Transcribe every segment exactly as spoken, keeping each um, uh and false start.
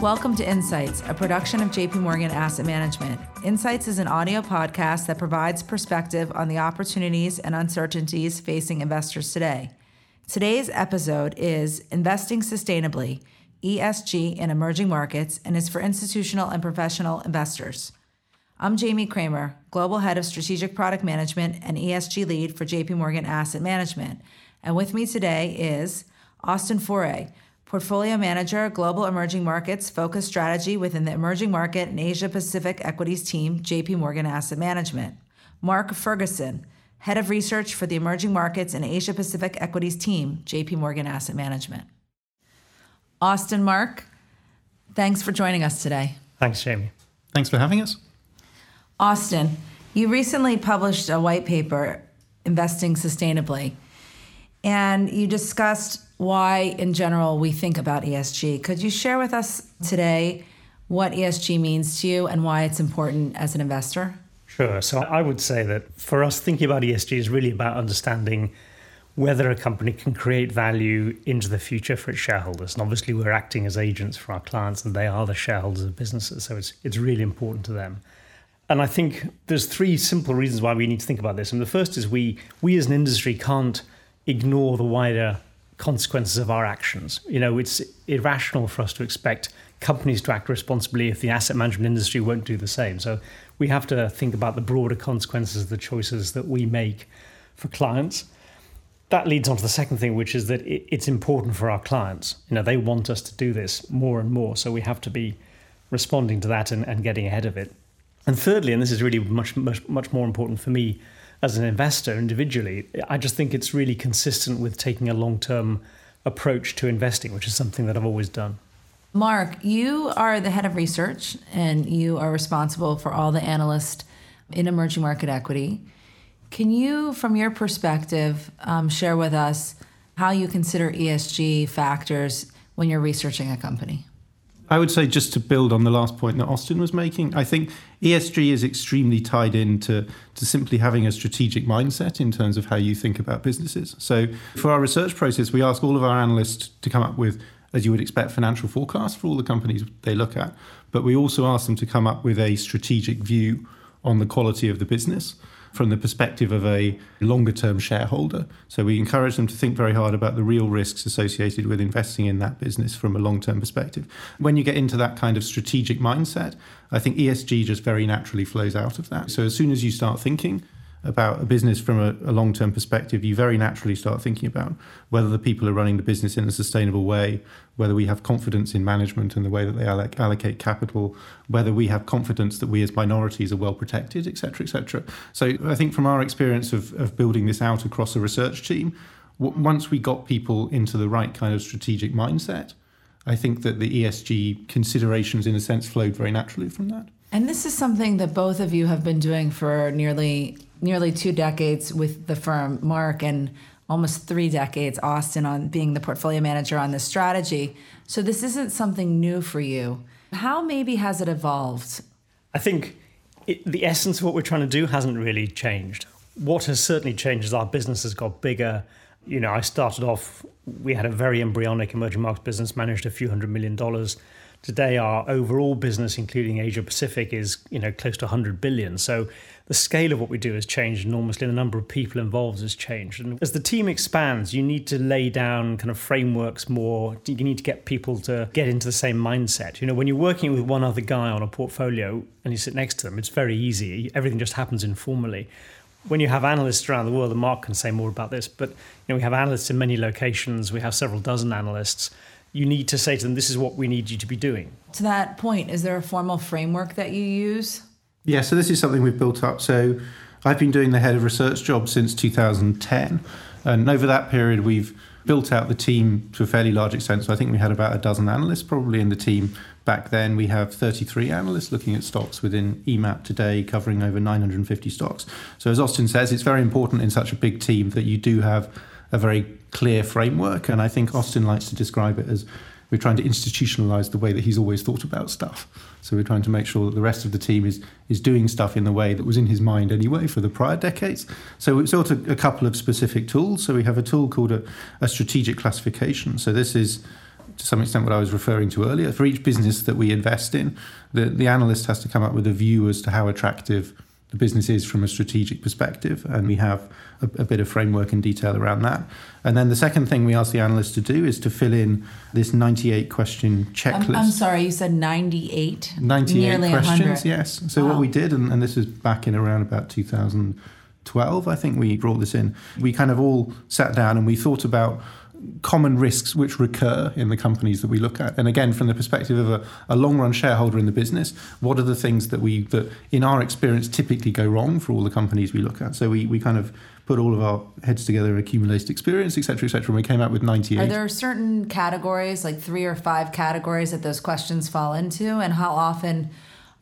Welcome to Insights, a production of J P. Morgan Asset Management. Insights is an audio podcast that provides perspective on the opportunities and uncertainties facing investors today. Today's episode is Investing Sustainably, E S G in Emerging Markets, and is for institutional and professional investors. I'm Jamie Kramer, Global Head of Strategic Product Management and E S G Lead for J P. Morgan Asset Management. And with me today is Austin Forey, Portfolio Manager, Global Emerging Markets Focus Strategy within the Emerging Market and Asia Pacific Equities Team, J P. Morgan Asset Management. Mark Ferguson, Head of Research for the Emerging Markets and Asia Pacific Equities Team, J P. Morgan Asset Management. Austin, Mark, thanks for joining us today. Thanks, Jamie. Thanks for having us. Austin, you recently published a white paper, Investing Sustainably, and you discussed why, in general, we think about E S G. Could you share with us today what E S G means to you and why it's important as an investor? Sure. So I would say that for us, thinking about E S G is really about understanding whether a company can create value into the future for its shareholders. And obviously, we're acting as agents for our clients, and they are the shareholders of businesses. So it's it's really important to them. And I think there's three simple reasons why we need to think about this. And the first is we we as an industry can't ignore the wider consequences of our actions. You know, it's irrational for us to expect companies to act responsibly if the asset management industry won't do the same. So we have to think about the broader consequences of the choices that we make for clients. That leads on to the second thing, which is that it's important for our clients. You know, they want us to do this more and more. So we have to be responding to that and, and getting ahead of it. And thirdly, and this is really much, much, much more important for me as an investor individually, I just think it's really consistent with taking a long-term approach to investing, which is something that I've always done. Mark, you are the head of research and you are responsible for all the analysts in emerging market equity. Can you, from your perspective, um, share with us how you consider E S G factors when you're researching a company? I would say, just to build on the last point that Austin was making, I think E S G is extremely tied into to simply having a strategic mindset in terms of how you think about businesses. So for our research process, we ask all of our analysts to come up with, as you would expect, financial forecasts for all the companies they look at. But we also ask them to come up with a strategic view on the quality of the business from the perspective of a longer-term shareholder. So we encourage them to think very hard about the real risks associated with investing in that business from a long-term perspective. When you get into that kind of strategic mindset, I think E S G just very naturally flows out of that. So as soon as you start thinking about a business from a, a long-term perspective, you very naturally start thinking about whether the people are running the business in a sustainable way, whether we have confidence in management and the way that they alloc- allocate capital, whether we have confidence that we as minorities are well protected, et cetera, et cetera. So I think from our experience of, of building this out across a research team, w- once we got people into the right kind of strategic mindset, I think that the E S G considerations, in a sense, flowed very naturally from that. And this is something that both of you have been doing for nearly nearly two decades with the firm, Mark, and almost three decades, Austin, on being the portfolio manager on this strategy. So this isn't something new for you. How maybe has it evolved? I think it, the essence of what we're trying to do hasn't really changed. What has certainly changed is our business has got bigger. You know, I started off, we had a very embryonic emerging markets business, managed a few hundred million dollars. Today, our overall business, including Asia Pacific, is, you know, close to one hundred billion. So the scale of what we do has changed enormously. The number of people involved has changed. And as the team expands, you need to lay down kind of frameworks more. You need to get people to get into the same mindset. You know, when you're working with one other guy on a portfolio and you sit next to them, it's very easy. Everything just happens informally. When you have analysts around the world, and Mark can say more about this, but, you know, we have analysts in many locations. We have several dozen analysts. You need to say to them, this is what we need you to be doing. To that point, is there a formal framework that you use? Yeah, so this is something we've built up. So I've been doing the head of research job since two thousand ten. And over that period, we've built out the team to a fairly large extent. So I think we had about a dozen analysts probably in the team back then. We have thirty-three analysts looking at stocks within E M A P today, covering over nine hundred fifty stocks. So as Austin says, it's very important in such a big team that you do have a very clear framework. And I think Austin likes to describe it as we're trying to institutionalize the way that he's always thought about stuff. So we're trying to make sure that the rest of the team is is doing stuff in the way that was in his mind anyway for the prior decades. So we've built a, a couple of specific tools. So we have a tool called a, a strategic classification. So this is to some extent what I was referring to earlier. For each business that we invest in, the, the analyst has to come up with a view as to how attractive the business is from a strategic perspective, and we have a, a bit of framework and detail around that. And then the second thing we ask the analyst to do is to fill in this ninety-eight question checklist. I'm, I'm sorry, you said ninety-eight? ninety-eight questions, yes. So wow. What we did, and, and this is back in around about two thousand twelve, I think we brought this in, we kind of all sat down and we thought about common risks which recur in the companies that we look at. And again, from the perspective of a, a long-run shareholder in the business, what are the things that we, that in our experience, typically go wrong for all the companies we look at? So we, we kind of put all of our heads together and accumulated experience, et cetera, et cetera, and we came out with ninety-eight. Are there certain categories, like three or five categories that those questions fall into, and how often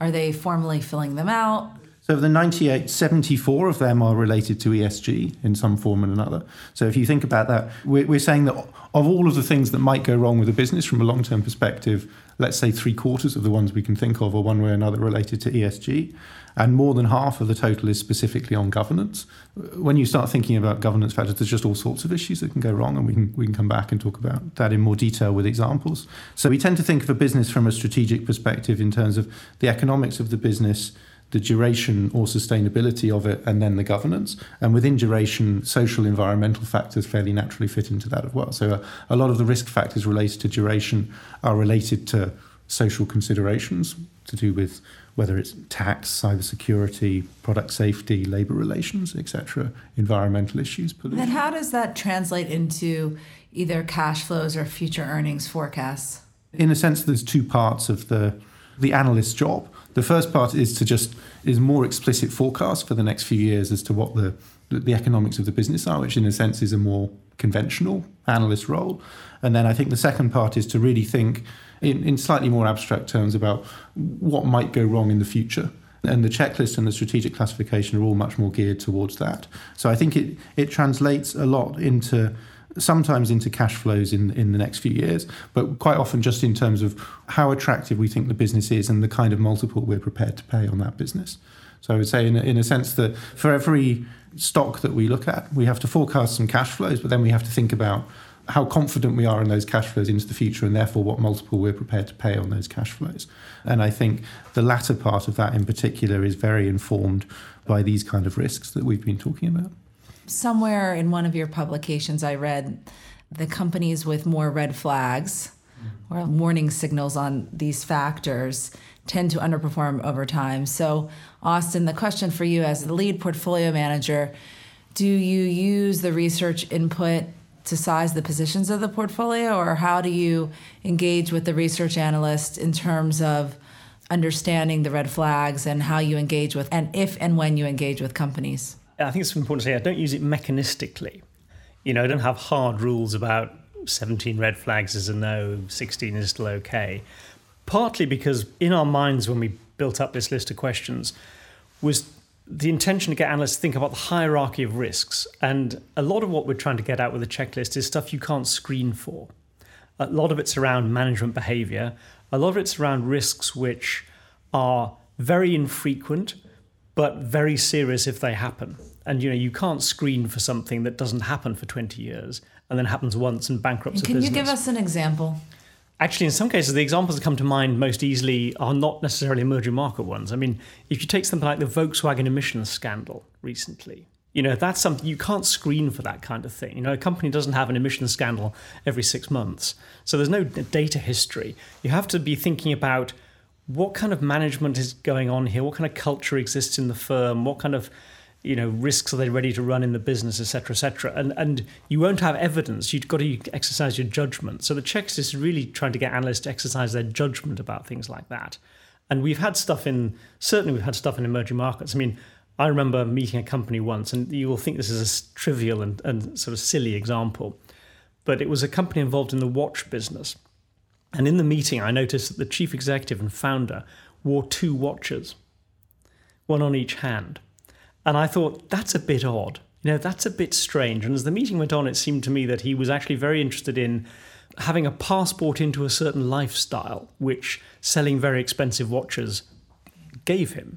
are they formally filling them out? So of the ninety-eight, seventy-four of them are related to E S G in some form or another. So if you think about that, we're, we're saying that of all of the things that might go wrong with a business from a long-term perspective, let's say three quarters of the ones we can think of are one way or another related to E S G. And more than half of the total is specifically on governance. When you start thinking about governance factors, there's just all sorts of issues that can go wrong, and we can, we can come back and talk about that in more detail with examples. So we tend to think of a business from a strategic perspective in terms of the economics of the business, the duration or sustainability of it, and then the governance. And within duration, social environmental factors fairly naturally fit into that as well. So a, a lot of the risk factors related to duration are related to social considerations to do with whether it's tax, cybersecurity, product safety, labor relations, et cetera, environmental issues, pollution. Then how does that translate into either cash flows or future earnings forecasts? In a sense, there's two parts of the the analyst's job. The first part is to just is more explicit forecast for the next few years as to what the, the economics of the business are, which in a sense is a more conventional analyst role. And then I think the second part is to really think in, in slightly more abstract terms about what might go wrong in the future. And the checklist and the strategic classification are all much more geared towards that. So I think it, it translates a lot into sometimes into cash flows in, in the next few years, but quite often just in terms of how attractive we think the business is and the kind of multiple we're prepared to pay on that business. So I would say in a, in a sense that for every stock that we look at, we have to forecast some cash flows, but then we have to think about how confident we are in those cash flows into the future and therefore what multiple we're prepared to pay on those cash flows. And I think the latter part of that in particular is very informed by these kind of risks that we've been talking about. Somewhere in one of your publications, I read the companies with more red flags or warning signals on these factors tend to underperform over time. So, Austin, the question for you as the lead portfolio manager, do you use the research input to size the positions of the portfolio, or how do you engage with the research analyst in terms of understanding the red flags and how you engage with, and if and when you engage with companies? I think it's important to say I don't use it mechanistically. You know, I don't have hard rules about seventeen red flags is a no, sixteen is still okay. Partly because in our minds when we built up this list of questions was the intention to get analysts to think about the hierarchy of risks. And a lot of what we're trying to get out with the checklist is stuff you can't screen for. A lot of it's around management behaviour. A lot of it's around risks which are very infrequent, but very serious if they happen. And you know, you can't screen for something that doesn't happen for twenty years and then happens once and bankrupts a business. Can you give us an example? Actually, in some cases, the examples that come to mind most easily are not necessarily emerging market ones. I mean, if you take something like the Volkswagen emissions scandal recently, you know, that's something you can't screen for, that kind of thing. You know, a company doesn't have an emissions scandal every six months. So there's no data history. You have to be thinking about what kind of management is going on here? What kind of culture exists in the firm? What kind of, you know, risks are they ready to run in the business, et cetera, et cetera? And, and you won't have evidence. You've got to exercise your judgment. So the checklist is really trying to get analysts to exercise their judgment about things like that. And we've had stuff in, certainly we've had stuff in emerging markets. I mean, I remember meeting a company once, and you will think this is a trivial and, and sort of silly example, but it was a company involved in the watch business. And in the meeting, I noticed that the chief executive and founder wore two watches, one on each hand. And I thought, that's a bit odd. You know, that's a bit strange. And as the meeting went on, it seemed to me that he was actually very interested in having a passport into a certain lifestyle, which selling very expensive watches gave him.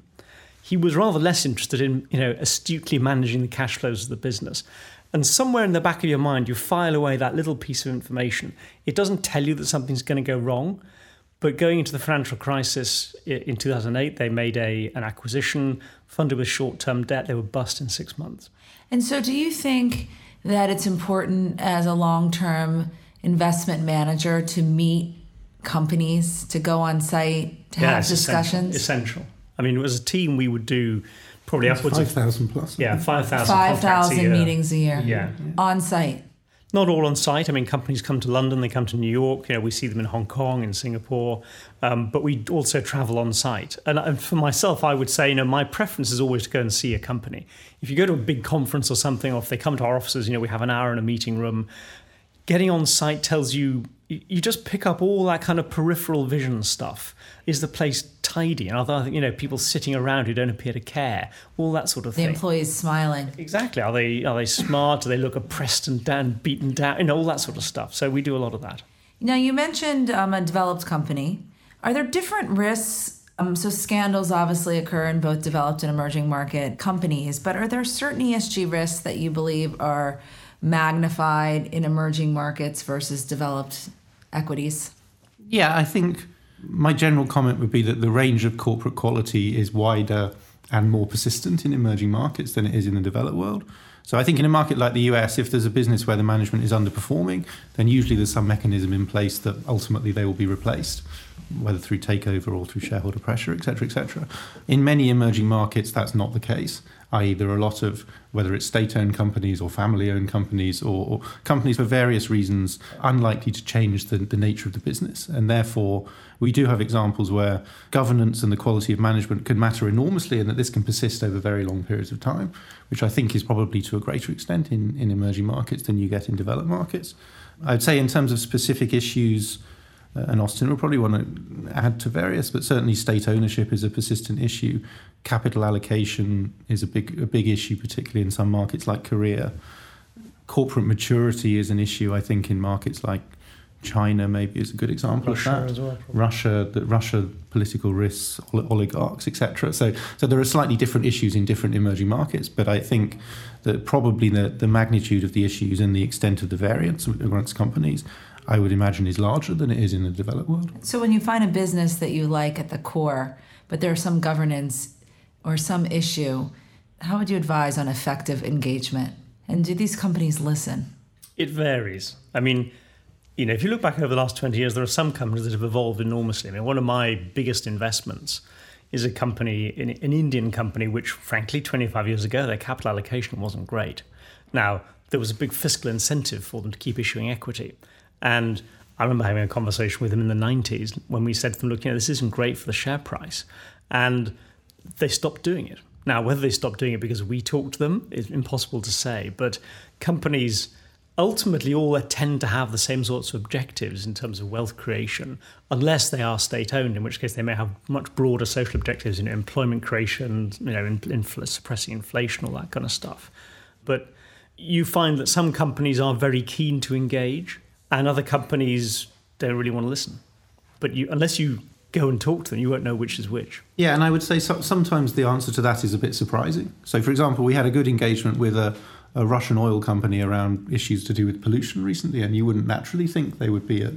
He was rather less interested in, you know, astutely managing the cash flows of the business. And somewhere in the back of your mind, you file away that little piece of information. It doesn't tell you that something's going to go wrong. But going into the financial crisis in two thousand eight, they made a an acquisition funded with short-term debt. They were bust in six months. And so do you think that it's important as a long-term investment manager to meet companies, to go on site, to yeah, have discussions? Essential. essential. I mean, as a team, we would do probably it's upwards five thousand plus. Yeah, five thousand. Five thousand meetings a year. Yeah. yeah. On site. Not all on site. I mean, companies come to London, they come to New York. You know, we see them in Hong Kong, in Singapore, um, but we also travel on site. And, and for myself, I would say, you know, my preference is always to go and see a company. If you go to a big conference or something, or if they come to our offices, you know, we have an hour in a meeting room. Getting on site tells you, you just pick up all that kind of peripheral vision stuff. Is the place tidy? And other, you know, people sitting around who don't appear to care, all that sort of thing. The employees smiling. Exactly. Are they are they smart? Do they look oppressed and down, beaten down? You know, all that sort of stuff. So we do a lot of that. Now, you mentioned um, a developed company. Are there different risks? Um, so scandals obviously occur in both developed and emerging market companies, but are there certain E S G risks that you believe are magnified in emerging markets versus developed equities? Yeah, I think my general comment would be that the range of corporate quality is wider and more persistent in emerging markets than it is in the developed world. So I think in a market like the U S, if there's a business where the management is underperforming, then usually there's some mechanism in place that ultimately they will be replaced, whether through takeover or through shareholder pressure, et cetera, et cetera. In many emerging markets, that's not the case, that is there are a lot of, whether it's state-owned companies or family-owned companies or, or companies for various reasons, unlikely to change the, the nature of the business. And therefore, we do have examples where governance and the quality of management can matter enormously, and that this can persist over very long periods of time, which I think is probably to a greater extent in, in emerging markets than you get in developed markets. I'd say in terms of specific issues, and Austin will probably want to add to various, but certainly state ownership is a persistent issue. Capital allocation is a big a big issue, particularly in some markets like Korea. Corporate maturity is an issue, I think, in markets like China, maybe is a good example Russia of that. As well, Russia, the Russia political risks, oligarchs, et cetera. So, so there are slightly different issues in different emerging markets, but I think that probably the, the magnitude of the issues and the extent of the variance amongst companies, I would imagine, is larger than it is in the developed world. So when you find a business that you like at the core, but there's some governance or some issue, how would you advise on effective engagement? And do these companies listen? It varies. I mean, you know, if you look back over the last twenty years, there are some companies that have evolved enormously. I mean, one of my biggest investments is a company, an Indian company, which frankly, twenty-five years ago, their capital allocation wasn't great. Now, there was a big fiscal incentive for them to keep issuing equity. And I remember having a conversation with them in the nineties when we said to them, look, you know, this isn't great for the share price. And they stopped doing it. Now, whether they stopped doing it because we talked to them, it's impossible to say. But companies ultimately all tend to have the same sorts of objectives in terms of wealth creation, unless they are state-owned, in which case they may have much broader social objectives in you know, employment creation, you know, in, in, suppressing inflation, all that kind of stuff. But you find that some companies are very keen to engage, and other companies don't really want to listen. But you, unless you go and talk to them, you won't know which is which. Yeah, and I would say so, sometimes the answer to that is a bit surprising. So, for example, we had a good engagement with a a Russian oil company around issues to do with pollution recently, and you wouldn't naturally think they would be at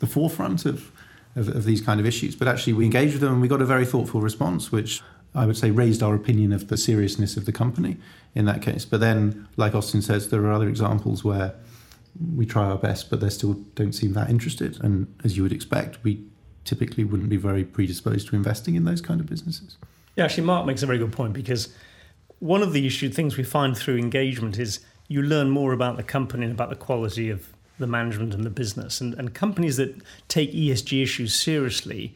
the forefront of, of, of these kind of issues. But actually we engaged with them and we got a very thoughtful response, which I would say raised our opinion of the seriousness of the company in that case. But then, like Austin says, there are other examples where we try our best, but they still don't seem that interested. And as you would expect, we typically wouldn't be very predisposed to investing in those kind of businesses. Yeah, actually, Mark makes a very good point, because one of the issue things we find through engagement is you learn more about the company and about the quality of the management and the business. And, and companies that take E S G issues seriously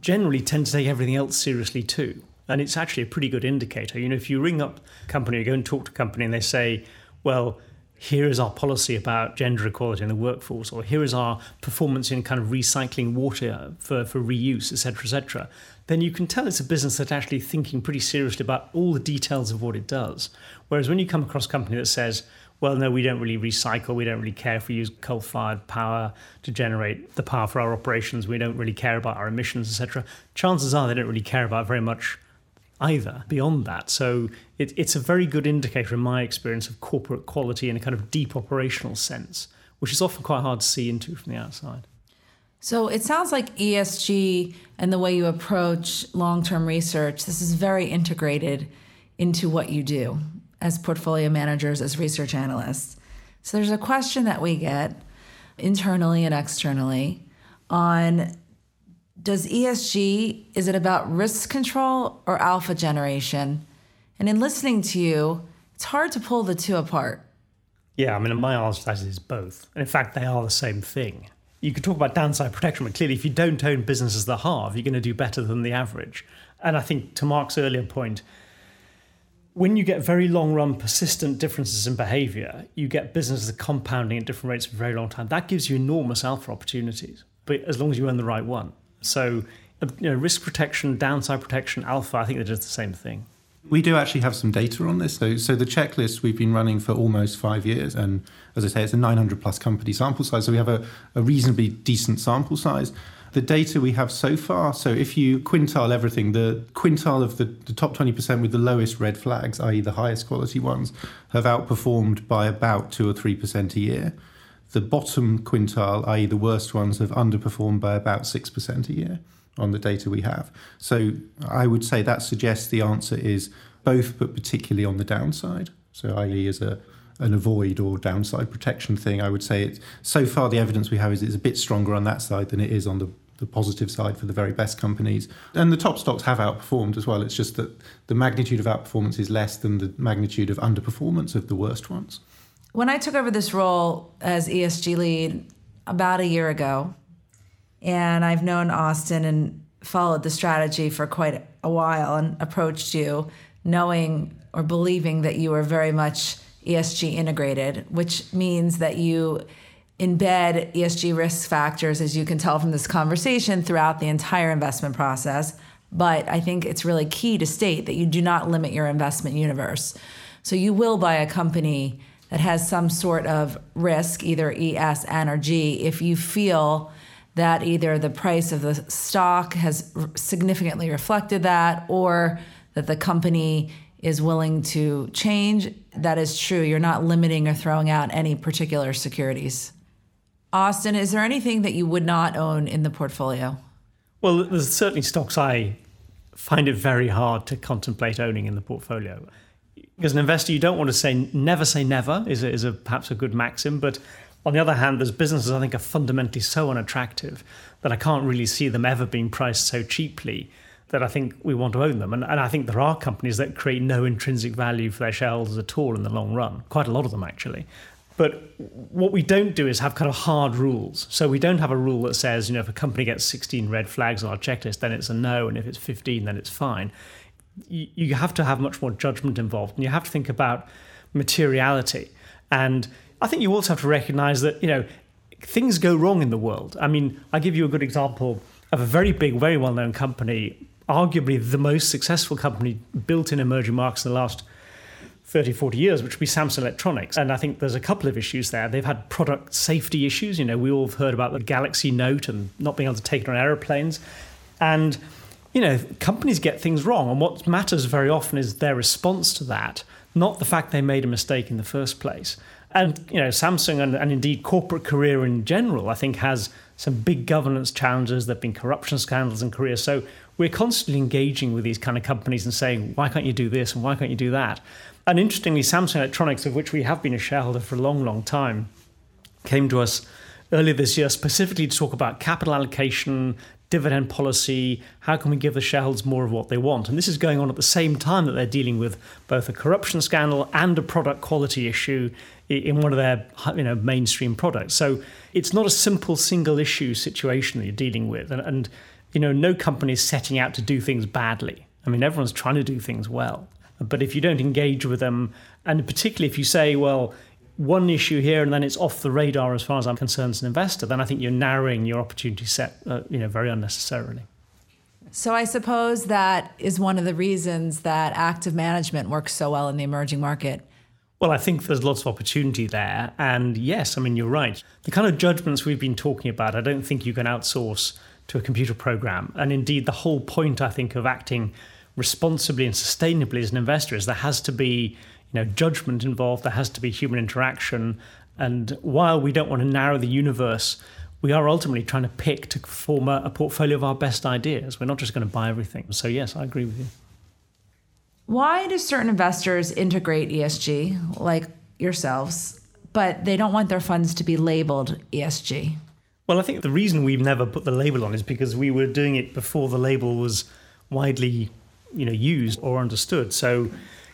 generally tend to take everything else seriously too. And it's actually a pretty good indicator. You know, if you ring up a company, you go and talk to a company and they say, well, here is our policy about gender equality in the workforce, or here is our performance in kind of recycling water for, for reuse, et cetera, et cetera, then you can tell it's a business that's actually thinking pretty seriously about all the details of what it does. Whereas when you come across a company that says, well, no, we don't really recycle, we don't really care if we use coal-fired power to generate the power for our operations, we don't really care about our emissions, et cetera, chances are they don't really care about very much either beyond that. So it, it's a very good indicator in my experience of corporate quality in a kind of deep operational sense, which is often quite hard to see into from the outside. So it sounds like E S G and the way you approach long-term research, this is very integrated into what you do as portfolio managers, as research analysts. So there's a question that we get internally and externally on, does E S G, is it about risk control or alpha generation? And in listening to you, it's hard to pull the two apart. Yeah, I mean, my answer to that is both. And in fact, they are the same thing. You could talk about downside protection, but clearly if you don't own businesses that halve, you're going to do better than the average. And I think to Mark's earlier point, when you get very long-run persistent differences in behaviour, you get businesses compounding at different rates for a very long time. That gives you enormous alpha opportunities, but as long as you own the right one. So you know, risk protection, downside protection, alpha, I think they're just the same thing. We do actually have some data on this. So, so the checklist we've been running for almost five years. And as I say, it's a nine hundred plus company sample size. So we have a, a reasonably decent sample size. The data we have so far, so if you quintile everything, the quintile of the, the top twenty percent with the lowest red flags, that is the highest quality ones, have outperformed by about two or three percent a year. The bottom quintile, that is the worst ones, have underperformed by about six percent a year on the data we have. So I would say that suggests the answer is both, but particularly on the downside. So that is as a an avoid or downside protection thing, I would say it's, so far the evidence we have is it's a bit stronger on that side than it is on the, the positive side for the very best companies. And the top stocks have outperformed as well. It's just that the magnitude of outperformance is less than the magnitude of underperformance of the worst ones. When I took over this role as E S G lead about a year ago, and I've known Austin and followed the strategy for quite a while and approached you knowing or believing that you were very much E S G integrated, which means that you embed E S G risk factors, as you can tell from this conversation, throughout the entire investment process. But I think it's really key to state that you do not limit your investment universe. So you will buy a company that has some sort of risk, either E, S, N, or G, if you feel that either the price of the stock has significantly reflected that, or that the company is willing to change. That is true. You're not limiting or throwing out any particular securities. Austin, is there anything that you would not own in the portfolio? Well, there's certainly stocks I find it very hard to contemplate owning in the portfolio. As an investor, you don't want to say never say never is, a, is a, perhaps a good maxim, but on the other hand, there's businesses I think are fundamentally so unattractive that I can't really see them ever being priced so cheaply that I think we want to own them. And, and I think there are companies that create no intrinsic value for their shareholders at all in the long run, quite a lot of them actually. But what we don't do is have kind of hard rules. So we don't have a rule that says, you know, if a company gets sixteen red flags on our checklist, then it's a no, and if it's fifteen, then it's fine. You, you have to have much more judgment involved, and you have to think about materiality. And I think you also have to recognise that, you know, things go wrong in the world. I mean, I give you a good example of a very big, very well-known company, arguably the most successful company built in emerging markets in the last thirty, forty years, which would be Samsung Electronics. And I think there's a couple of issues there. They've had product safety issues. You know, we all have heard about the Galaxy Note and not being able to take it on aeroplanes. And, you know, companies get things wrong. And what matters very often is their response to that, not the fact they made a mistake in the first place. And, you know, Samsung and, and indeed corporate Korea in general, I think, has some big governance challenges. There have been corruption scandals in Korea. So we're constantly engaging with these kind of companies and saying, why can't you do this and why can't you do that? And interestingly, Samsung Electronics, of which we have been a shareholder for a long, long time, came to us earlier this year specifically to talk about capital allocation, dividend policy, how can we give the shareholders more of what they want? And this is going on at the same time that they're dealing with both a corruption scandal and a product quality issue in one of their, you know, mainstream products. So it's not a simple single issue situation that you're dealing with. And, and you know, no company is setting out to do things badly. I mean, everyone's trying to do things well. But if you don't engage with them, and particularly if you say, well, one issue here and then it's off the radar as far as I'm concerned as an investor, then I think you're narrowing your opportunity set, uh, you know, very unnecessarily. So I suppose that is one of the reasons that active management works so well in the emerging market. Well, I think there's lots of opportunity there. And yes, I mean, you're right. The kind of judgments we've been talking about, I don't think you can outsource to a computer program. And indeed, the whole point, I think, of acting responsibly and sustainably as an investor is there has to be, you know, judgment involved, there has to be human interaction. And while we don't want to narrow the universe, we are ultimately trying to pick to form a, a portfolio of our best ideas. We're not just going to buy everything. So yes, I agree with you. Why do certain investors integrate E S G, like yourselves, but they don't want their funds to be labeled E S G? Well, I think the reason we've never put the label on is because we were doing it before the label was widely, you know, used or understood. So,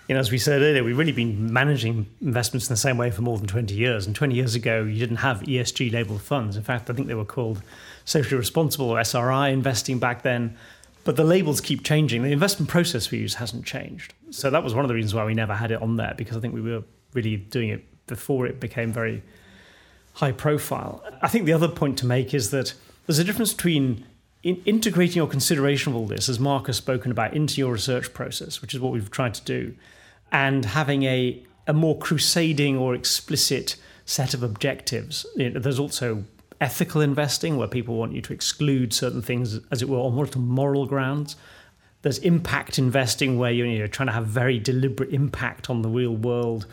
you know, as we said earlier, we've really been managing investments in the same way for more than twenty years. And twenty years ago, you didn't have E S G labeled funds. In fact, I think they were called socially responsible or S R I investing back then. But the labels keep changing. The investment process we use hasn't changed. So that was one of the reasons why we never had it on there, because I think we were really doing it before it became very high profile. I think the other point to make is that there's a difference between in integrating your consideration of all this, as Mark has spoken about, into your research process, which is what we've tried to do, and having a, a more crusading or explicit set of objectives. You know, there's also ethical investing, where people want you to exclude certain things, as it were, on moral grounds. There's impact investing, where you're, you know, trying to have very deliberate impact on the real world.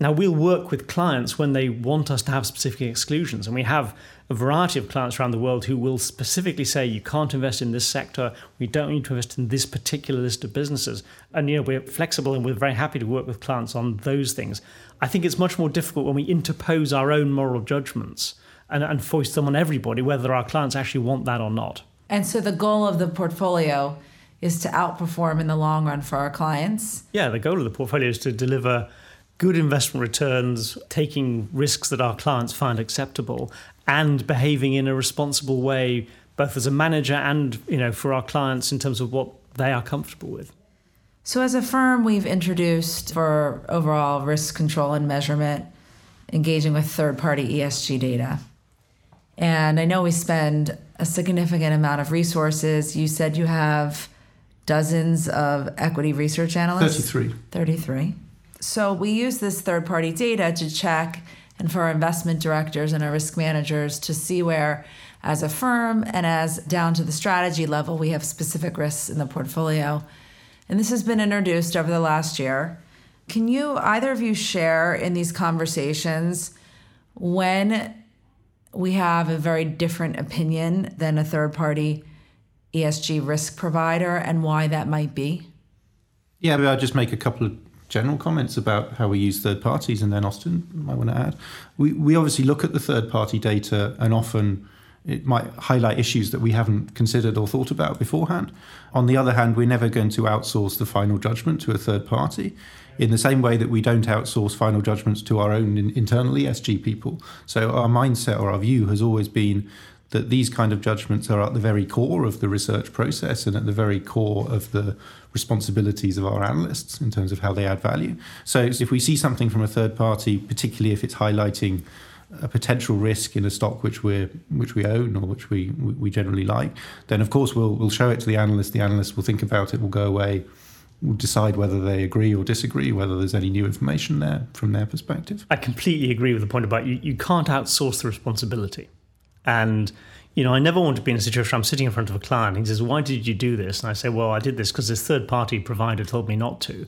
Now, we'll work with clients when they want us to have specific exclusions. And we have a variety of clients around the world who will specifically say, you can't invest in this sector. We don't need to invest in this particular list of businesses. And, you know, we're flexible and we're very happy to work with clients on those things. I think it's much more difficult when we interpose our own moral judgments and, and foist them on everybody, whether our clients actually want that or not. And so the goal of the portfolio is to outperform in the long run for our clients? Yeah, the goal of the portfolio is to deliver good investment returns, taking risks that our clients find acceptable, and behaving in a responsible way, both as a manager and, you know, for our clients in terms of what they are comfortable with. So as a firm, we've introduced for overall risk control and measurement, engaging with third-party E S G data. And I know we spend a significant amount of resources. You said you have dozens of equity research analysts? thirty-three. thirty-three. So we use this third-party data to check, and for our investment directors and our risk managers to see where, as a firm and as down to the strategy level, we have specific risks in the portfolio. And this has been introduced over the last year. Can you, either of you, share in these conversations when we have a very different opinion than a third-party E S G risk provider and why that might be? Yeah, I'll just make a couple of general comments about how we use third parties, and then Austin might want to add. We we obviously look at the third party data, and often it might highlight issues that we haven't considered or thought about beforehand. On the other hand, we're never going to outsource the final judgment to a third party, in the same way that we don't outsource final judgments to our own internal E S G people. So our mindset or our view has always been that these kind of judgments are at the very core of the research process and at the very core of the responsibilities of our analysts in terms of how they add value. So if we see something from a third party, particularly if it's highlighting a potential risk in a stock which we're which we own or which we we generally like, then of course we'll we'll show it to the analyst. The analyst will think about it, will go away, will decide whether they agree or disagree, whether there's any new information there from their perspective. I completely agree with the point about you, you can't outsource the responsibility. And, you know, I never want to be in a situation where I'm sitting in front of a client and he says, why did you do this? And I say, well, I did this because this third party provider told me not to.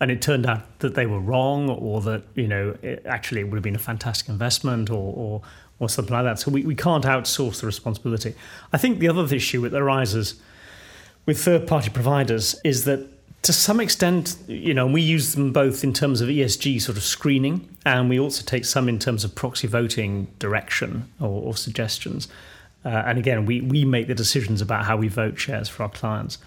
And it turned out that they were wrong, or that, you know, it actually it would have been a fantastic investment or or, or something like that. So we, we can't outsource the responsibility. I think the other issue that arises with third party providers is that, to some extent, you know, we use them both in terms of E S G sort of screening, and we also take some in terms of proxy voting direction or, or suggestions. Uh, and again, we, we make the decisions about how we vote shares for our clients.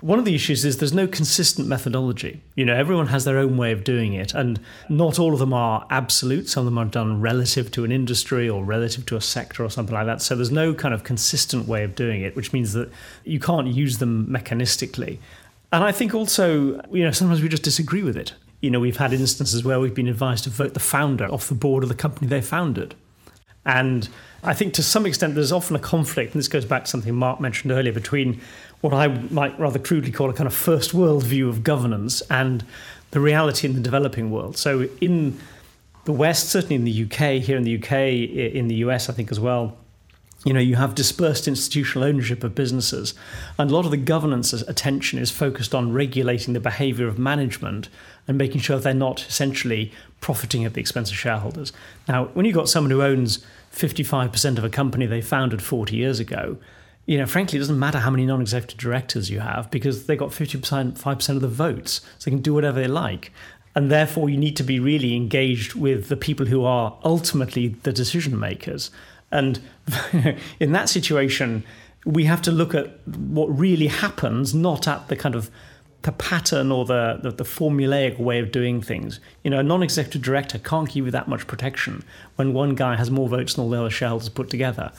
One of the issues is there's no consistent methodology. You know, everyone has their own way of doing it, and not all of them are absolute. Some of them are done relative to an industry or relative to a sector or something like that. So there's no kind of consistent way of doing it, which means that you can't use them mechanistically. And I think also, you know, sometimes we just disagree with it. You know, we've had instances where we've been advised to vote the founder off the board of the company they founded. And I think to some extent there's often a conflict, and this goes back to something Mark mentioned earlier, between what I might rather crudely call a kind of first world view of governance and the reality in the developing world. So in the West, certainly in the U K, here in the U K, in the U S I think as well, you know, you have dispersed institutional ownership of businesses, and a lot of the governance's attention is focused on regulating the behavior of management and making sure they're not essentially profiting at the expense of shareholders. Now, when you've got someone who owns fifty-five percent of a company they founded forty years ago, you know, frankly, it doesn't matter how many non-executive directors you have because they got fifty-five percent of the votes, so they can do whatever they like. And therefore, you need to be really engaged with the people who are ultimately the decision makers. And in that situation, we have to look at what really happens, not at the kind of the pattern or the, the, the formulaic way of doing things. You know, a non-executive director can't give you that much protection when one guy has more votes than all the other shareholders put together.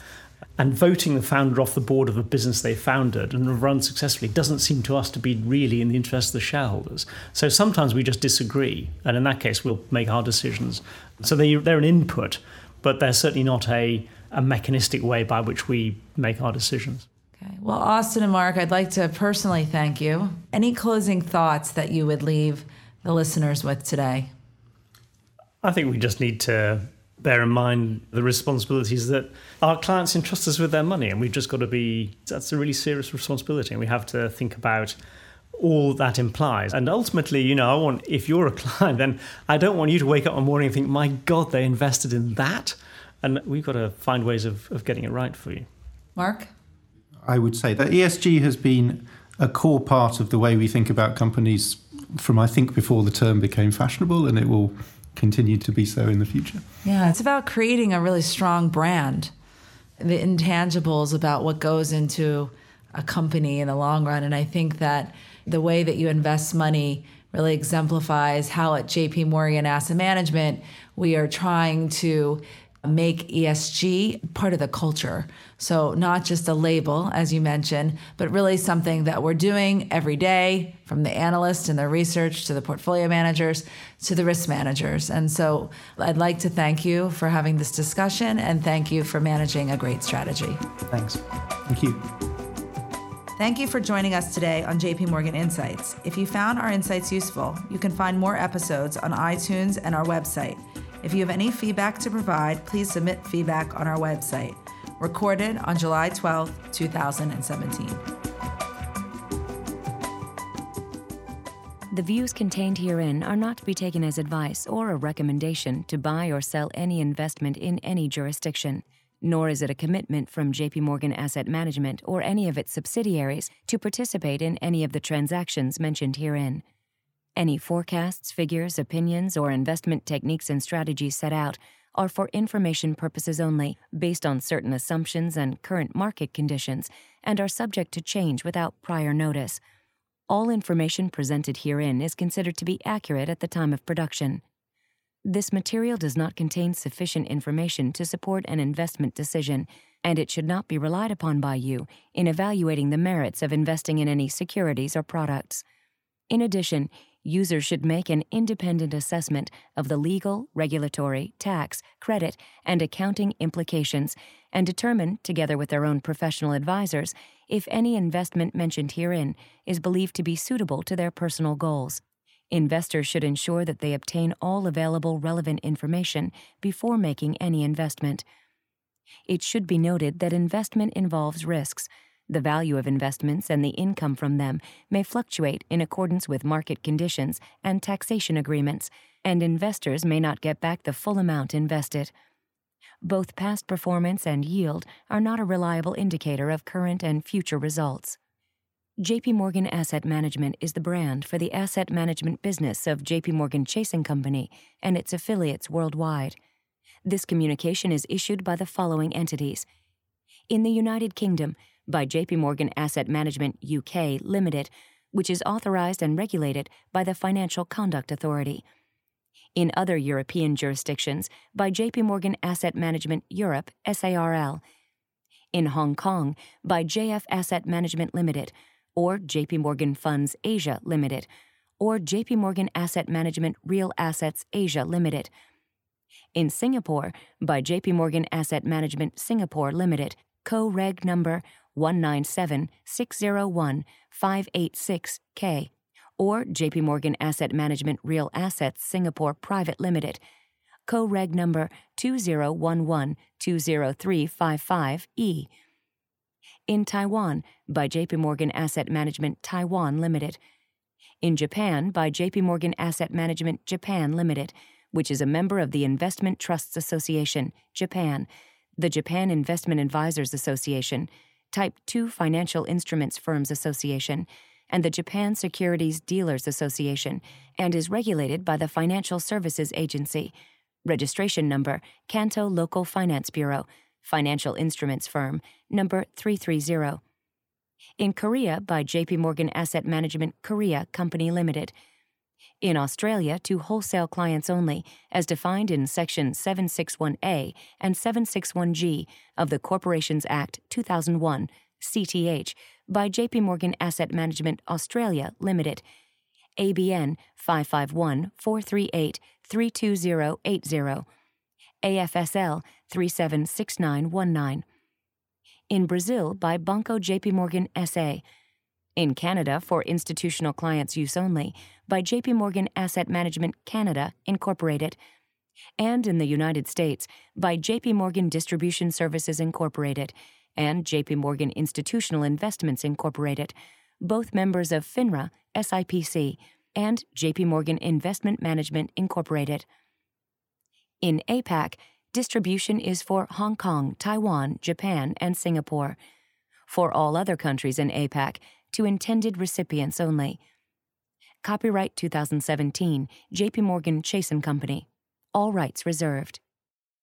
And voting the founder off the board of a business they founded and have run successfully doesn't seem to us to be really in the interest of the shareholders. So sometimes we just disagree. And in that case, we'll make our decisions. So they, they're an input, but they're certainly not a, a mechanistic way by which we make our decisions. Okay. Well, Austin and Mark, I'd like to personally thank you. Any closing thoughts that you would leave the listeners with today? I think we just need to bear in mind the responsibilities that our clients entrust us with their money, and we've just got to be, that's a really serious responsibility, and we have to think about all that implies. And ultimately, you know, I want, if you're a client, then I don't want you to wake up one morning and think, my God, they invested in that. And we've got to find ways of, of getting it right for you. Mark? I would say that E S G has been a core part of the way we think about companies from, I think, before the term became fashionable, and it will continue to be so in the future. Yeah, it's about creating a really strong brand, the intangibles about what goes into a company in the long run. And I think that the way that you invest money really exemplifies how at J P. Morgan Asset Management, we are trying to make E S G part of the culture. So not just a label, as you mentioned, but really something that we're doing every day, from the analysts and the research to the portfolio managers to the risk managers. And so I'd like to thank you for having this discussion, and thank you for managing a great strategy. Thanks. Thank you. Thank you for joining us today on J P. Morgan Insights. If you found our insights useful, you can find more episodes on iTunes and our website. If you have any feedback to provide, please submit feedback on our website. Recorded on July twelfth, two thousand seventeen. The views contained herein are not to be taken as advice or a recommendation to buy or sell any investment in any jurisdiction, nor is it a commitment from J P. Morgan Asset Management or any of its subsidiaries to participate in any of the transactions mentioned herein. Any forecasts, figures, opinions, or investment techniques and strategies set out are for information purposes only, based on certain assumptions and current market conditions, and are subject to change without prior notice. All information presented herein is considered to be accurate at the time of production. This material does not contain sufficient information to support an investment decision, and it should not be relied upon by you in evaluating the merits of investing in any securities or products. In addition, users should make an independent assessment of the legal, regulatory, tax, credit, and accounting implications, and determine, together with their own professional advisors, if any investment mentioned herein is believed to be suitable to their personal goals. Investors should ensure that they obtain all available relevant information before making any investment. It should be noted that investment involves risks. The value of investments and the income from them may fluctuate in accordance with market conditions and taxation agreements, and investors may not get back the full amount invested. Both past performance and yield are not a reliable indicator of current and future results. J P. Morgan Asset Management is the brand for the asset management business of J P. Morgan Chase and Company and its affiliates worldwide. This communication is issued by the following entities. In the United Kingdom, by J P. Morgan Asset Management U K Limited, which is authorized and regulated by the Financial Conduct Authority. In other European jurisdictions, by J P. Morgan Asset Management Europe S A R L. In Hong Kong, by J F Asset Management Limited, or J P. Morgan Funds Asia Limited, or J P. Morgan Asset Management Real Assets Asia Limited. In Singapore, by J P. Morgan Asset Management Singapore Limited, Co-Reg number one nine seven six zero one five eight six K, or J P. Morgan Asset Management Real Assets Singapore Private Limited, Co-Reg number two zero one one two zero three five five E. In Taiwan, by J P. Morgan Asset Management Taiwan Limited. In Japan, by J P. Morgan Asset Management Japan Limited, which is a member of the Investment Trusts Association, Japan, the Japan Investment Advisors Association, Type two Financial Instruments Firms Association, and the Japan Securities Dealers Association, and is regulated by the Financial Services Agency. Registration number, Kanto Local Finance Bureau, Financial Instruments Firm, number three three zero. In Korea, by J P. Morgan Asset Management Korea Company Limited. In Australia, to wholesale clients only, as defined in Section seven sixty-one A and seven sixty-one G of the Corporations Act two thousand one, C T H, by J P. Morgan Asset Management Australia Limited, A B N five five one four three eight three two zero eight zero, A F S L three seven six nine one nine. In Brazil, by Banco J P. Morgan S A. In Canada, for institutional clients' use only, by J P. Morgan Asset Management Canada, Incorporated. And in the United States, by J P. Morgan Distribution Services, Incorporated, and J P. Morgan Institutional Investments, Incorporated, both members of FINRA, S I P C, and J P. Morgan Investment Management, Incorporated. In APAC, distribution is for Hong Kong, Taiwan, Japan, and Singapore. For all other countries in APAC, to intended recipients only. Copyright twenty seventeen, J P. Morgan Chase and Company. All rights reserved.